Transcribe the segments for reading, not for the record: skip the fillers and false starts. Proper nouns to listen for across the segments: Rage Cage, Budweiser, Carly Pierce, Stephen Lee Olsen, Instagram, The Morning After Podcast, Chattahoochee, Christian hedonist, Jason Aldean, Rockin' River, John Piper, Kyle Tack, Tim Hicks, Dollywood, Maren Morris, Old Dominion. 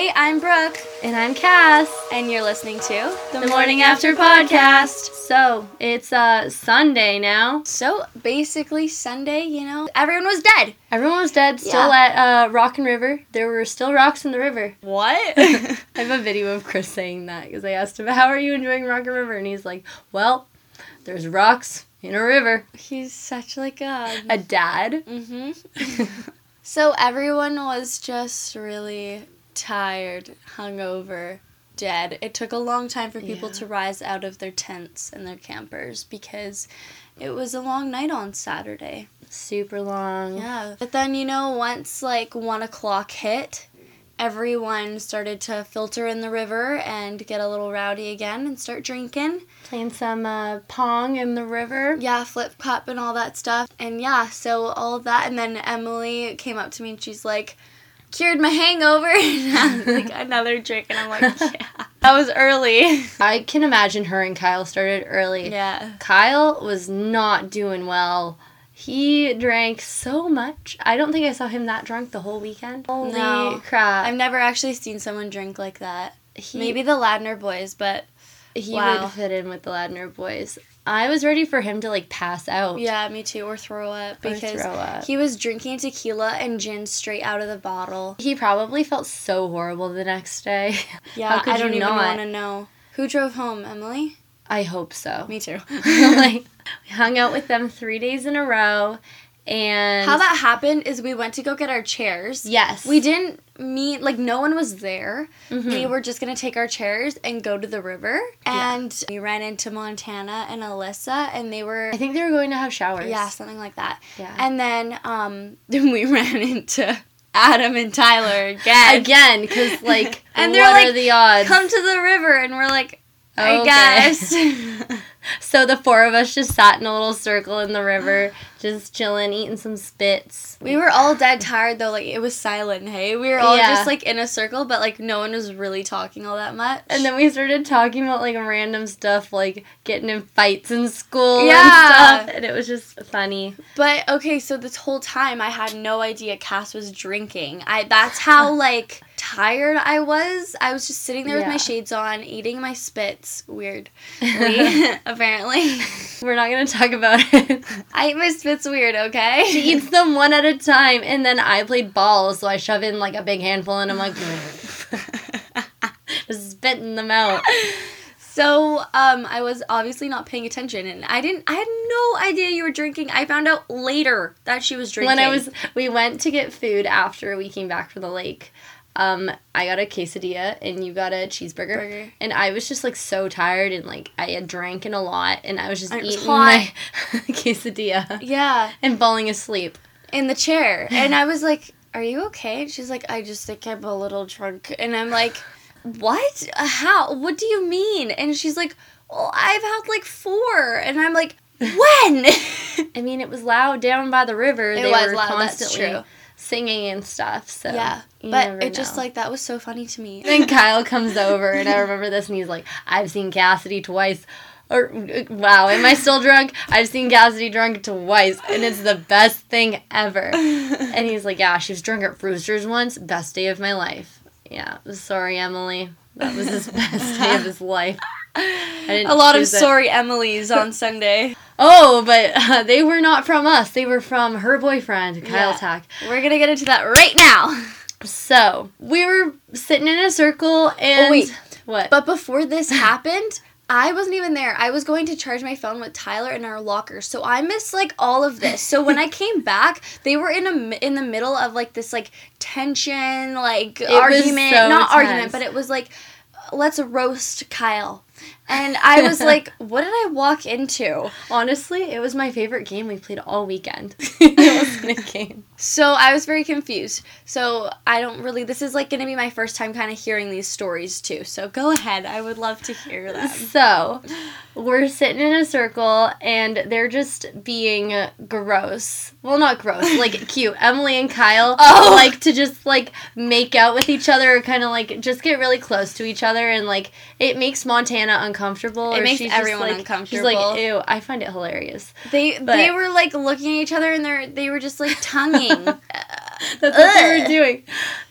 Hey, I'm Brooke. And I'm Cass. And you're listening to The Morning After Podcast. So, it's Sunday now. So, basically Sunday, you know, everyone was dead. Still at Rockin' River. There were still rocks in the river. What? I have a video of Chris saying that because I asked him, how are you enjoying Rockin' River? And he's like, well, there's rocks in a river. He's such like a dad. Mm-hmm. So everyone was just really tired, hungover, dead. It took a long time for people to rise out of their tents and their campers because it was a long night on Saturday. Super long. Yeah. But then, you know, once like 1 o'clock hit, everyone started to filter in the river and get a little rowdy again and start drinking. Playing some pong in the river. Yeah, flip cup and all that stuff. And yeah, so all of that. And then Emily came up to me and she's like, cured my hangover. And I was like, another drink. And I'm like, yeah. That was early. I can imagine her and Kyle started early. Yeah. Kyle was not doing well. He drank so much. I don't think I saw him that drunk the whole weekend. Holy crap. I've never actually seen someone drink like that. Maybe the Ladner boys, but he would fit in with the Ladner boys. I was ready for him to, like, pass out. Yeah, me too, or throw up. He was drinking tequila and gin straight out of the bottle. He probably felt so horrible the next day. Yeah, I don't even want to know. Who drove home, Emily? I hope so. Me too. Like, we hung out with them 3 days in a row, and how that happened is we went to go get our chairs. Yes. We didn't meet, like, no one was there. Mm-hmm. We were just going to take our chairs and go to the river, and we ran into Montana and Alyssa, and they were, I think they were going to have showers. Yeah, something like that. Yeah. And then we ran into Adam and Tyler again. Again, because, like, and what are the odds? Come to the river, and we're like, I guess. So the four of us just sat in a little circle in the river, just chilling, eating some spits. We were all dead tired, though. Like, it was silent, hey? We were all just, like, in a circle, but, like, no one was really talking all that much. And then we started talking about, like, random stuff, like, getting in fights in school and stuff. And it was just funny. But, okay, so this whole time I had no idea Cass was drinking. That's how, like, tired I was. I was just sitting there with my shades on, eating my spits. Weirdly, apparently. We're not going to talk about it. I ate my spits weird, okay? She eats them one at a time, and then I played ball, so I shove in, like, a big handful, and I'm like, just spitting them out. So, I was obviously not paying attention, and I had no idea you were drinking. I found out later that she was drinking. We went to get food after we came back from the lake. I got a quesadilla, and you got a cheeseburger. And I was just, like, so tired, and, like, I had drank a lot, and I was just eating my quesadilla. Yeah. And falling asleep. In the chair. And I was like, are you okay? And she's like, I just think I'm a little drunk. And I'm like, what? How? What do you mean? And she's like, well, I've had, like, 4. And I'm like, when? I mean, it was loud down by the river. They were loud. Constantly. That's true. Singing and stuff, so yeah, but it just, like, that was so funny to me. Then Kyle comes over, and I remember this, and he's like, I've seen Cassidy twice, or, wow, am I still drunk? I've seen Cassidy drunk twice, and it's the best thing ever. And he's like, yeah, she was drunk at Brewster's once, best day of my life. Yeah, sorry, Emily, that was his best day of his life. A lot of sorry Emilys on Sunday. Oh, but they were not from us. They were from her boyfriend, Kyle Tack. We're going to get into that right now. So, we were sitting in a circle and... Oh, wait. What? But before this happened, I wasn't even there. I was going to charge my phone with Tyler in our locker, so I missed, like, all of this. So when I came back, they were in the middle of, like, this, like, tension, like, argument. Not argument, but it was, like, let's roast Kyle. And I was like, what did I walk into? Honestly, it was my favorite game we played all weekend. It wasn't a game. So I was very confused. So I don't really, this is, like, going to be my first time kind of hearing these stories too. So go ahead. I would love to hear them. So we're sitting in a circle and they're just being gross. Well, not gross, like cute. Emily and Kyle like to just, like, make out with each other or kind of, like, just get really close to each other. And, like, it makes Montana uncomfortable. It makes everyone just, like, uncomfortable. She's like, ew, I find it hilarious. They were, like, looking at each other and they were just, like, tonguing. That's what they were doing.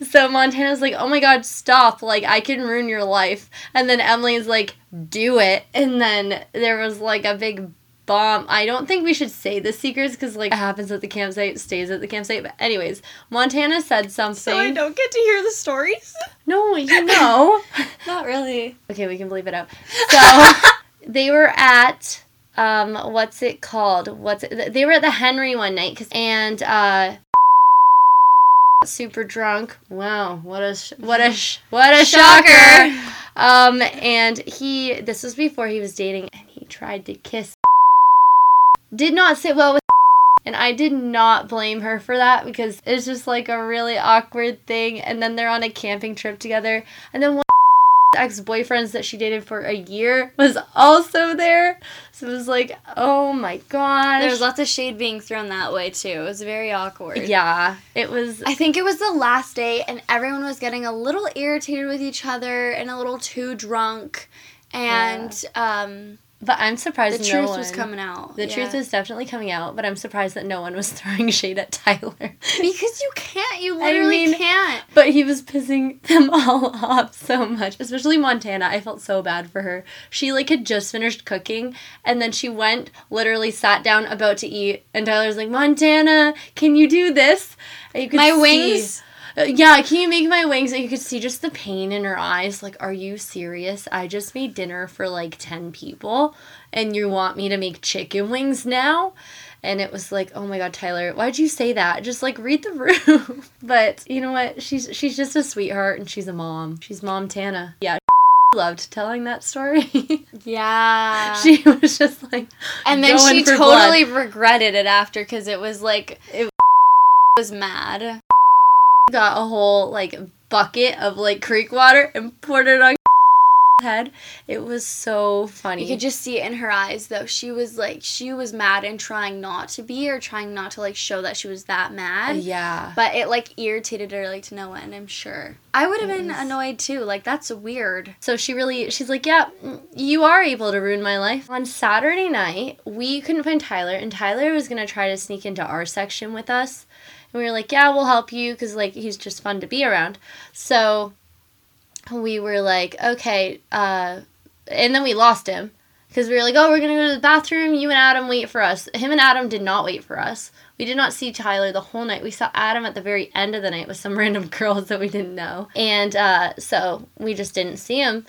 So Montana's like, oh my God, stop. Like, I can ruin your life. And then Emily's like, do it. And then there was like a big bomb. I don't think we should say the secrets because, like, it happens at the campsite, stays at the campsite. But anyways, Montana said something. So I don't get to hear the stories? No, you know. Not really. Okay, we can bleep it out. So they were at... They were at the Henry one night, and super drunk. Wow, what a shocker! And this was before he was dating, and he tried to kiss. Did not sit well with, and I did not blame her for that because it's just like a really awkward thing. And then they're on a camping trip together, and then one ex-boyfriends that she dated for a year was also there. So it was like, oh my gosh. There was lots of shade being thrown that way too. It was very awkward. Yeah. It was... I think it was the last day and everyone was getting a little irritated with each other and a little too drunk. And, yeah. But I'm surprised the truth was coming out. The truth was definitely coming out, but I'm surprised that no one was throwing shade at Tyler. Because you can't. You literally can't. But he was pissing them all off so much. Especially Montana. I felt so bad for her. She, like, had just finished cooking, and then she went, literally sat down, about to eat, and Tyler's like, Montana, can you do this? And you could see... My wings... Yeah, can you make my wings? And you could see just the pain in her eyes. Like, are you serious? I just made dinner for, like, 10 people, and you want me to make chicken wings now? And it was like, oh, my God, Tyler, why'd you say that? Just, like, read the room. But you know what? She's just a sweetheart, and she's a mom. She's Momtana. Yeah, she loved telling that story. Yeah. She was just, like, and then she totally regretted it after because it was, like, it was mad. Got a whole, like, bucket of, like, creek water and poured it on head. It was so funny. You could just see it in her eyes, though. She was, like, she was mad and trying not to be or trying not to, like, show that she was that mad. Yeah. But it, like, irritated her, like, to no end, I'm sure. I would have been annoyed, too. Like, that's weird. So she's like, yeah, you are able to ruin my life. On Saturday night, we couldn't find Tyler, and Tyler was going to try to sneak into our section with us. And we were like, yeah, we'll help you because, like, he's just fun to be around. So we were like, okay. And then we lost him because we were like, oh, we're going to go to the bathroom. You and Adam wait for us. Him and Adam did not wait for us. We did not see Tyler the whole night. We saw Adam at the very end of the night with some random girls that we didn't know. And so we just didn't see him.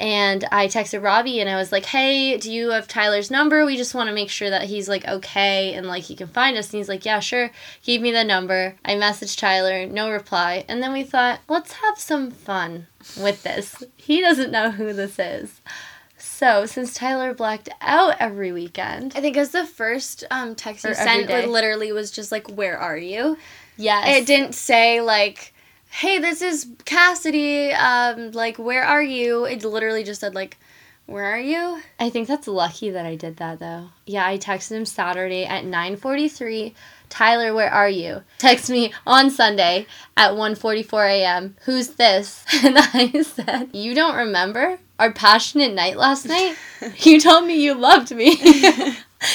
And I texted Robbie and I was like, hey, do you have Tyler's number? We just want to make sure that he's, like, okay and, like, he can find us. And he's like, yeah, sure. Gave me the number. I messaged Tyler. No reply. And then we thought, let's have some fun with this. He doesn't know who this is. So, since Tyler blacked out every weekend. I think it was the first text you sent where literally was just, like, where are you? Yes. It didn't say, like... Hey, this is Cassidy, like, where are you? It literally just said, like, where are you? I think that's lucky that I did that, though. Yeah, I texted him Saturday at 9:43, Tyler, where are you? Text me on Sunday at 1:44 a.m., who's this? And I said, you don't remember our passionate night last night? You told me you loved me.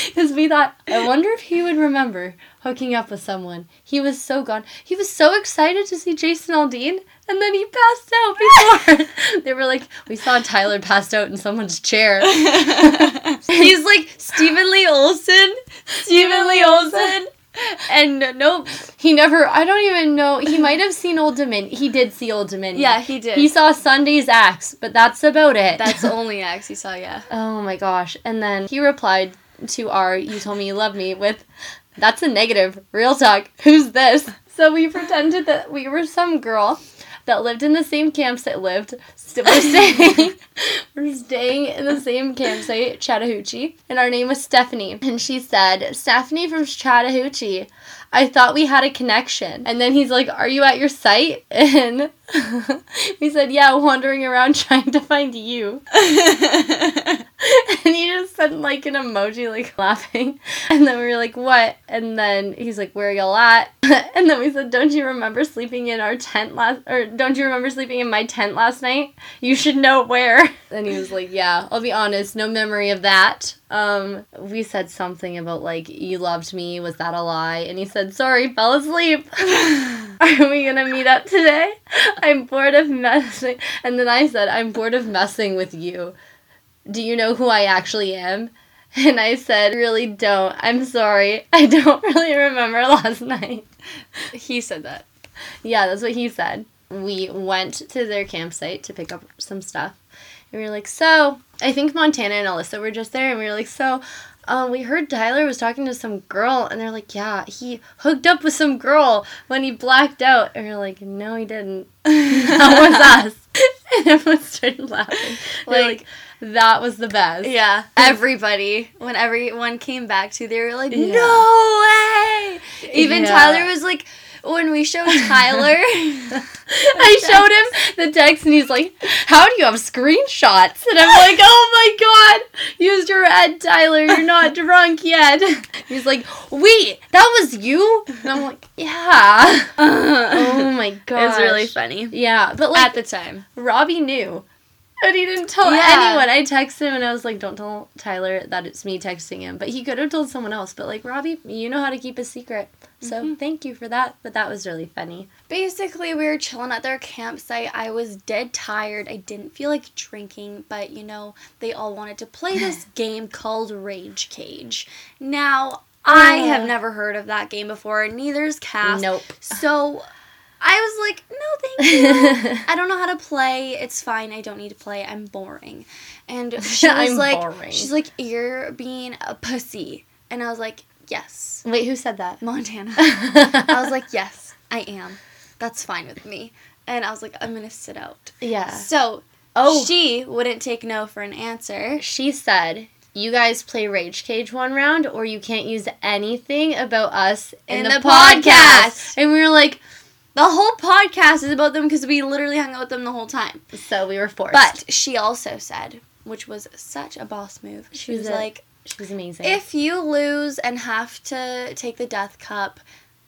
Because we thought, I wonder if he would remember hooking up with someone. He was so gone. He was so excited to see Jason Aldean, and then he passed out before. They were like, we saw Tyler passed out in someone's chair. He's like, Stephen Lee Olsen. And nope, he never, I don't even know, he might have seen Old Dominion. He did see Old Dominion. Yeah, he did. He saw Sunday's Axe, but that's about it. That's the only Axe he saw, yeah. Oh my gosh. And then he replied to our, you told me you love me, with, that's a negative, real talk, who's this? So we pretended that we were some girl that lived in the same campsite, we're staying in the same campsite, Chattahoochee, and our name was Stephanie, and she said, Stephanie from Chattahoochee, I thought we had a connection. And then he's like, are you at your site? And we said, yeah, wandering around trying to find you. And he just sent, like, an emoji, like, laughing. And then we were like, what? And then he's like, where y'all at? And then we said, don't you remember sleeping in my tent last night? You should know where. And he was like, yeah, I'll be honest, no memory of that. We said something about, like, you loved me, was that a lie? And he said, sorry, fell asleep. Are we going to meet up today? I'm bored of messing. And then I said, I'm bored of messing with you. Do you know who I actually am? And I said, really don't. I'm sorry. I don't really remember last night. He said that. Yeah, that's what he said. We went to their campsite to pick up some stuff. And we were like, so, I think Montana and Alyssa were just there. And we were like, so, we heard Tyler was talking to some girl. And they're like, yeah, he hooked up with some girl when he blacked out. And we're like, no, he didn't. That was us. And everyone started laughing. Like, that was the best. Yeah. Everybody, when everyone came back to, they were like, yeah. No way! Even yeah. Tyler was like, when we showed Tyler, I showed him the text, and he's like, how do you have screenshots? And I'm like, oh my god, used your head, Tyler, you're not drunk yet. He's like, wait, that was you? And I'm like, yeah. Oh my god. It was really funny. Yeah. But like, at the time. Robbie knew. But he didn't tell anyone. I texted him and I was like, don't tell Tyler that it's me texting him. But he could have told someone else. But like, Robbie, you know how to keep a secret. So thank you for that. But that was really funny. Basically, we were chilling at their campsite. I was dead tired. I didn't feel like drinking. But, you know, they all wanted to play this game called Rage Cage. Now, I have never heard of that game before. Neither is Cass. Nope. So I was like, no, thank you. I don't know how to play. It's fine. I don't need to play. I'm boring. And she was she's like, you're being a pussy. And I was like, yes. Wait, who said that? Montana. I was like, yes, I am. That's fine with me. And I was like, I'm going to sit out. Yeah. So she wouldn't take no for an answer. She said, you guys play Rage Cage one round or you can't use anything about us in the podcast. And we were like, the whole podcast is about them because we literally hung out with them the whole time. So we were forced. But she also said, which was such a boss move, she was amazing. If you lose and have to take the death cup,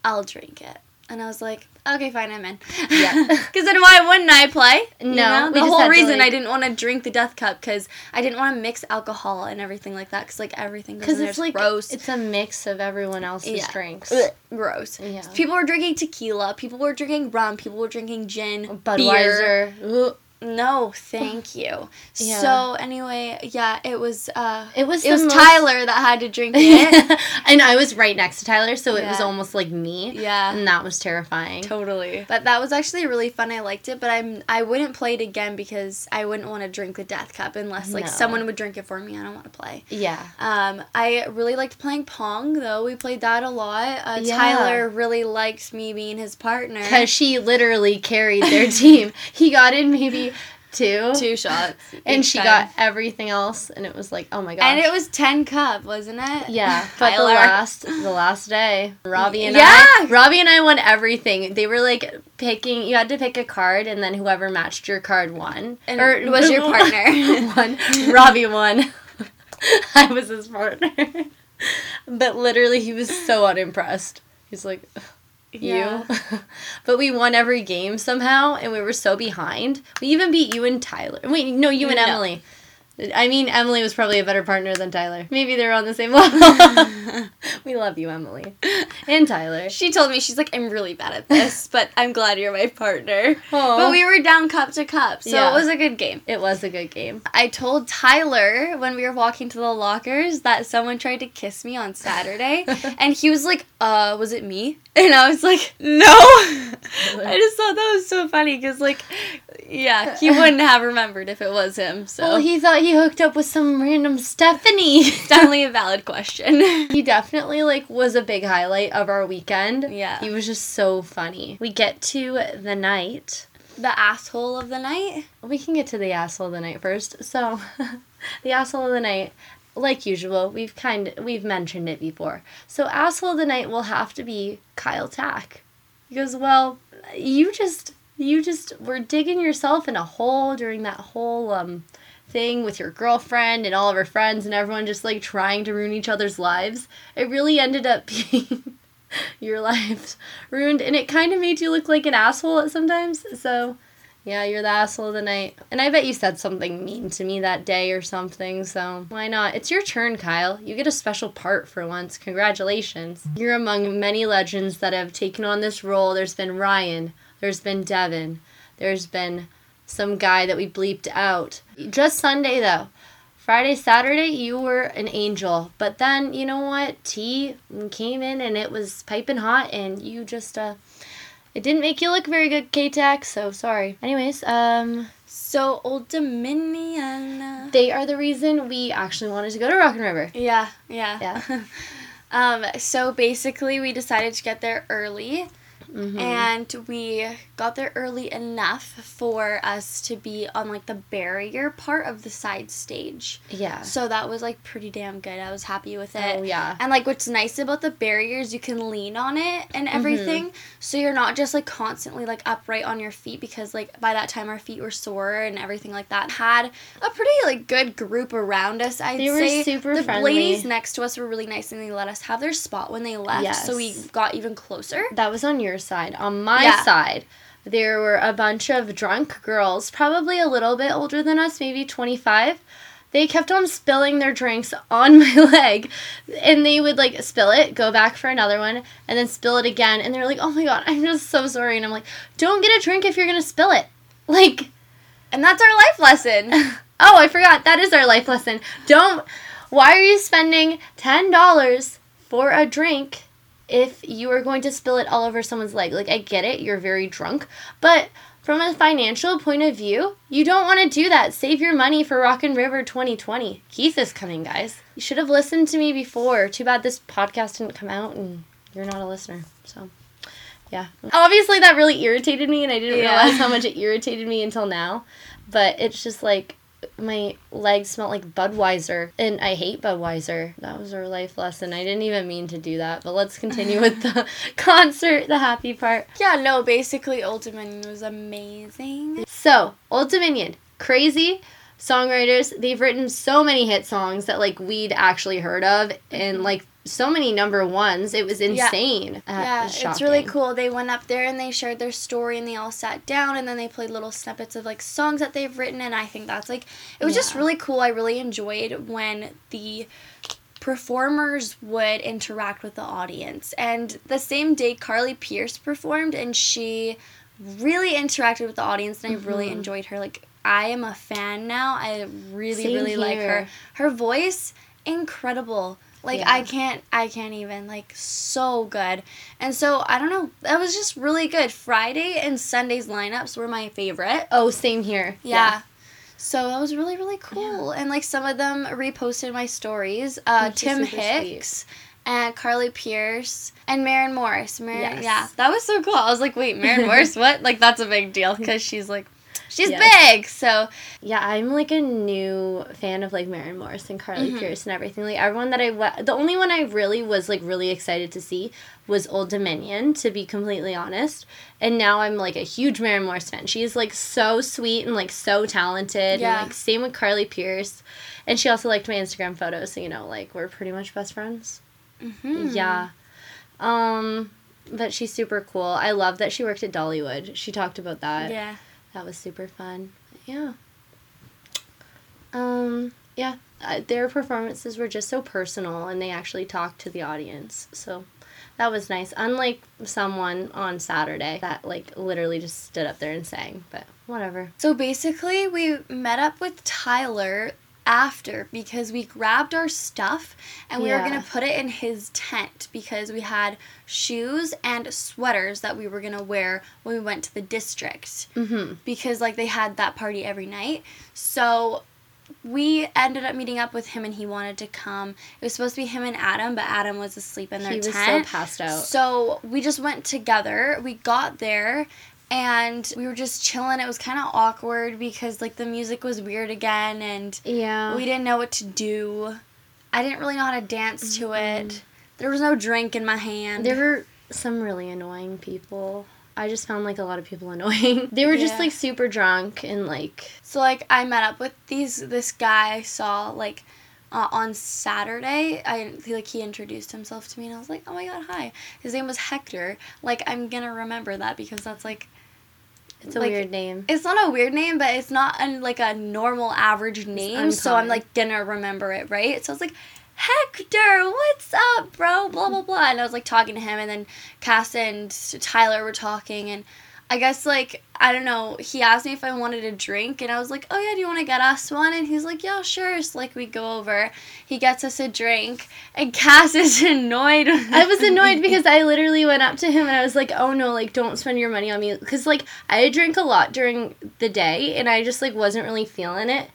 I'll drink it. And I was like, okay, fine, I'm in. Yeah. Because then why wouldn't I play? No. You know? The whole reason I didn't want to drink the death cup because I didn't want to mix alcohol and everything like that because, like, everything goes in there. Because it's, like, gross. It's a mix of everyone else's drinks. Ugh. Gross. Yeah. People were drinking tequila. People were drinking rum. People were drinking gin, Budweiser. Beer. No, thank you. Yeah. So, anyway, yeah, it was Tyler that had to drink it. And I was right next to Tyler, so it was almost like me. Yeah. And that was terrifying. Totally. But that was actually really fun. I liked it, but I wouldn't play it again because I wouldn't want to drink the death cup unless, like, someone would drink it for me. I don't want to play. Yeah. I really liked playing Pong, though. We played that a lot. Tyler really liked me being his partner. Because she literally carried their team. He got in maybe two shots. And she got everything else, and it was like, oh my gosh. And it was 10 cup, wasn't it? Yeah. But Tyler. the last day, Robbie and I won everything. They were like picking, you had to pick a card, and then whoever matched your card won. And or was your partner. Won. Robbie won. I was his partner. But literally, he was so unimpressed. He's like, you. But we won every game somehow, and we were so behind. We even beat you and Tyler. Wait, no, you and Emily. I mean, Emily was probably a better partner than Tyler. Maybe they were on the same level. We love you, Emily. And Tyler. She told me, she's like, I'm really bad at this, but I'm glad you're my partner. Aww. But we were down cup to cup, so it was a good game. It was a good game. I told Tyler when we were walking to the lockers that someone tried to kiss me on Saturday, and he was like, was it me? And I was like, no. I just thought that was so funny, because, like, yeah, he wouldn't have remembered if it was him, so. Well, he thought he hooked up with some random Stephanie. Definitely a valid question. He definitely, like, was a big highlight of our weekend. Yeah. He was just so funny. We get to the night. The asshole of the night? We can get to the asshole of the night first. So, the asshole of the night, like usual, we've mentioned it before. So, asshole of the night will have to be Kyle Tack. He goes, well, you just were digging yourself in a hole during that whole, thing with your girlfriend and all of her friends and everyone just, like, trying to ruin each other's lives. It really ended up being your life ruined, and it kind of made you look like an asshole at sometimes, so Yeah, you're the asshole of the night. And I bet you said something mean to me that day or something, so why not? It's your turn, Kyle. You get a special part for once. Congratulations. You're among many legends that have taken on this role. There's been Ryan. There's been Devin. There's been some guy that we bleeped out. Just Sunday, though. Friday, Saturday, you were an angel. But then, you know what? Tea came in, and it was piping hot, and you just, It didn't make you look very good, K-Tax, so sorry. Anyways, So, Old Dominion. They are the reason we actually wanted to go to Rockin' River. Yeah. So, basically, we decided to get there early. Mm-hmm. And we got there early enough for us to be on, like, the barrier part of the side stage. Yeah. So that was, like, pretty damn good. I was happy with it. Oh, yeah. And, like, what's nice about the barriers, you can lean on it and everything. Mm-hmm. So you're not just, like, constantly, like, upright on your feet because, like, by that time our feet were sore and everything like that. Had a pretty, like, good group around us, I'd say. They were super friendly. The ladies next to us were really nice and they let us have their spot when they left. Yes. So we got even closer. That was on your side. On my side, there were a bunch of drunk girls, probably a little bit older than us, maybe 25. They kept on spilling their drinks on my leg, and they would, like, spill it, go back for another one, and then spill it again, and they're like, oh my god, I'm just so sorry, and I'm like, don't get a drink if you're gonna spill it. Like, and that's our life lesson. Oh, I forgot, that is our life lesson. Why are you spending $10 for a drink if you are going to spill it all over someone's leg? Like, I get it, you're very drunk, but from a financial point of view, you don't want to do that. Save your money for Rockin' River 2020. Keith is coming, guys. You should have listened to me before. Too bad this podcast didn't come out and you're not a listener, so yeah. Obviously, that really irritated me, and I didn't realize how much it irritated me until now, but it's just like, my legs smelled like Budweiser, and I hate Budweiser. That was our life lesson. I didn't even mean to do that, but let's continue with the concert, the happy part. Yeah, no, basically, Old Dominion was amazing. So, Old Dominion, crazy songwriters. They've written so many hit songs that, like, we'd actually heard of, and, like, so many number ones. It was insane. Yeah, it's really cool. They went up there and they shared their story and they all sat down and then they played little snippets of, like, songs that they've written, and I think that's, like, it was just really cool. I really enjoyed when the performers would interact with the audience. And the same day, Carly Pierce performed, and she really interacted with the audience, and I really enjoyed her. Like, I am a fan now. I really, like her. Her voice, incredible. Like, I can't even, like, so good. And so, I don't know, that was just really good. Friday and Sunday's lineups were my favorite. Oh, same here. Yeah. So, that was really, really cool. Yeah. And, like, some of them reposted my stories. Tim Hicks and Carly Pierce and Maren Morris. Yeah, that was so cool. I was like, wait, Maren Morris, what? Like, that's a big deal, because she's, like, she's big, so. Yeah, I'm, like, a new fan of, like, Maren Morris and Carly Pierce and everything. Like, everyone that the only one I really was, like, really excited to see was Old Dominion, to be completely honest. And now I'm, like, a huge Maren Morris fan. She's, like, so sweet and, like, so talented. Yeah. And, like, same with Carly Pierce. And she also liked my Instagram photos, so, you know, like, we're pretty much best friends. Mm-hmm. Yeah. But she's super cool. I love that she worked at Dollywood. She talked about that. Yeah. That was super fun. Yeah. Their performances were just so personal, and they actually talked to the audience. So that was nice. Unlike someone on Saturday that, like, literally just stood up there and sang, but whatever. So basically, we met up with Tyler after, because we grabbed our stuff and we were going to put it in his tent, because we had shoes and sweaters that we were going to wear when we went to the district, because, like, they had that party every night. So we ended up meeting up with him, and he wanted to come. It was supposed to be him and Adam, but Adam was asleep in their tent. He was so passed out. So we just went together. We got there, and we were just chilling. It was kind of awkward because, like, the music was weird again, and we didn't know what to do. I didn't really know how to dance to it. There was no drink in my hand. There were some really annoying people. I just found, like, a lot of people annoying. They were just, like, super drunk and, like... So, like, I met up with this guy I saw, like... on Saturday, he introduced himself to me, and I was like, oh my god, hi. His name was Hector. Like, I'm gonna remember that, because that's, like, It's a weird name. It's not a weird name, but it's not a normal average name. So I'm gonna remember it, right? So I was like, Hector, what's up, bro? Blah, blah, blah. And I was talking to him, and then Cass and Tyler were talking, and I guess, I don't know, he asked me if I wanted a drink, and I was like, oh, yeah, do you want to get us one? And he's like, yeah, sure. So, we go over. He gets us a drink, and Cass is annoyed. I was annoyed because I literally went up to him, and I was like, oh, no, don't spend your money on me. Because, I drink a lot during the day, and I just, wasn't really feeling it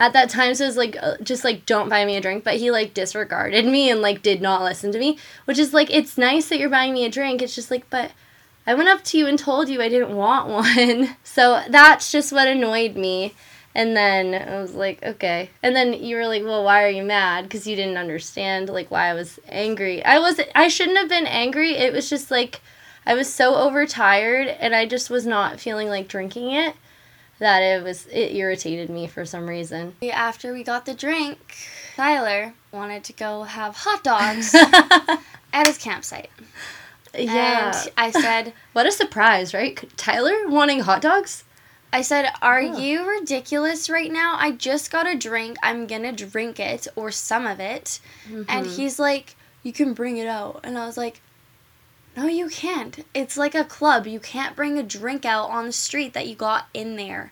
at that time. So, I was don't buy me a drink. But he, disregarded me and, did not listen to me, which is, it's nice that you're buying me a drink. It's just, but I went up to you and told you I didn't want one. So that's just what annoyed me. And then I was like, okay. And then you were like, well, why are you mad? Because you didn't understand, why I was angry. I shouldn't have been angry. It was just, I was so overtired, and I just was not feeling like drinking it that it irritated me for some reason. After we got the drink, Tyler wanted to go have hot dogs at his campsite. Yeah. And I said... what a surprise, right? Tyler wanting hot dogs? I said, are you ridiculous right now? I just got a drink. I'm going to drink it, or some of it. Mm-hmm. And he's like, you can bring it out. And I was like, no, you can't. It's like a club. You can't bring a drink out on the street that you got in there.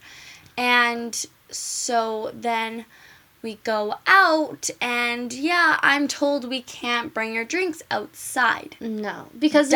And so then... we go out, and, yeah, I'm told we can't bring our drinks outside. No. Because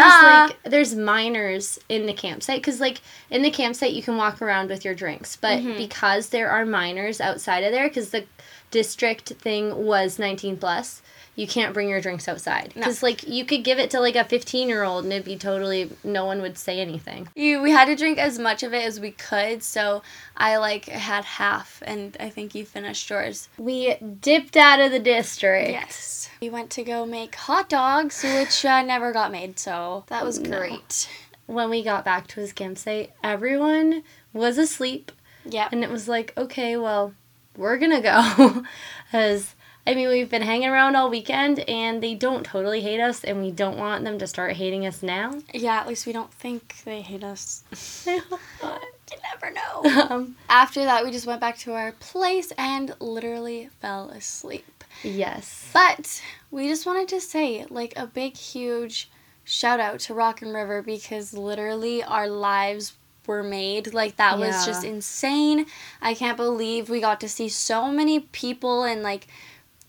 there's minors in the campsite. Because, in the campsite, you can walk around with your drinks. But because there are minors outside of there, because the district thing was 19 plus, you can't bring your drinks outside. Because, no. You could give it to, a 15-year-old, and it'd be totally, no one would say anything. We had to drink as much of it as we could, so I, had half, and I think you finished yours. We dipped out of the district. Yes. We went to go make hot dogs, which never got made, so that was great. No. When we got back to his campsite, everyone was asleep. Yeah. And it was okay, well, we're gonna go, because... I mean, we've been hanging around all weekend, and they don't totally hate us, and we don't want them to start hating us now. Yeah, at least we don't think they hate us. I hope not. You never know. After that, we just went back to our place and literally fell asleep. Yes. But we just wanted to say, a big, huge shout-out to Rockin' River, because literally our lives were made. That was just insane. I can't believe we got to see so many people and,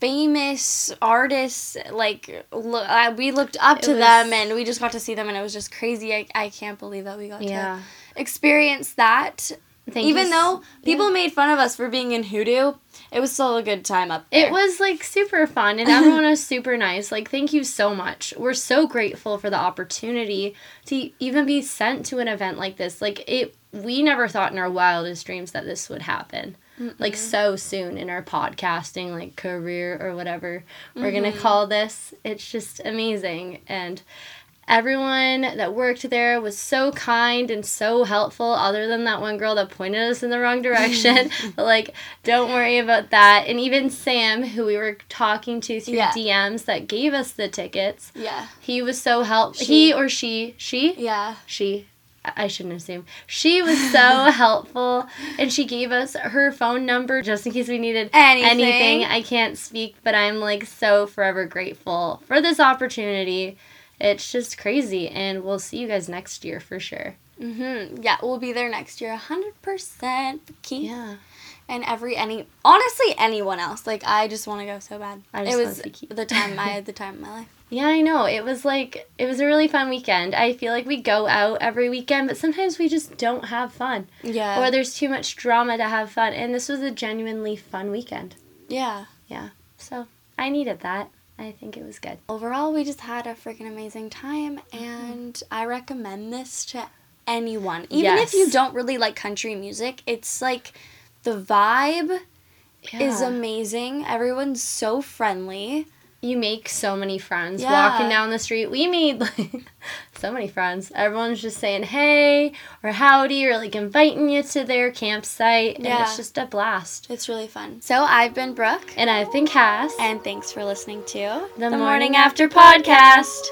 famous artists, we looked up to them, and we just got to see them, and it was just crazy. I can't believe that we got to experience that. Even though people made fun of us for being in Hoodoo, it was still a good time up there. It was, super fun, and everyone was super nice. Thank you so much. We're so grateful for the opportunity to even be sent to an event like this. We never thought in our wildest dreams that this would happen. Mm-hmm. So soon in our podcasting, career or whatever we're going to call this. It's just amazing. And everyone that worked there was so kind and so helpful, other than that one girl that pointed us in the wrong direction. But, don't worry about that. And even Sam, who we were talking to through DMs that gave us the tickets. Yeah. He was so helpful. He or she? She? Yeah. She. I shouldn't assume. She was so helpful, and she gave us her phone number just in case we needed anything. I can't speak, but I'm, so forever grateful for this opportunity. It's just crazy, and we'll see you guys next year for sure. Mm-hmm. Yeah, we'll be there next year 100%. Keith. Yeah. And anyone else. I just want to go so bad. I had the time of my life. Yeah, I know. It was a really fun weekend. I feel we go out every weekend, but sometimes we just don't have fun. Yeah. Or there's too much drama to have fun. And this was a genuinely fun weekend. Yeah. Yeah. So I needed that. I think it was good. Overall, we just had a freaking amazing time, and I recommend this to anyone. Even if you don't really like country music, it's the vibe is amazing. Everyone's so friendly. You make so many friends walking down the street. We made, so many friends. Everyone's just saying, hey, or howdy, or, inviting you to their campsite. Yeah. And it's just a blast. It's really fun. So I've been Brooke. And I've been Cass. And thanks for listening to The Morning After Podcast.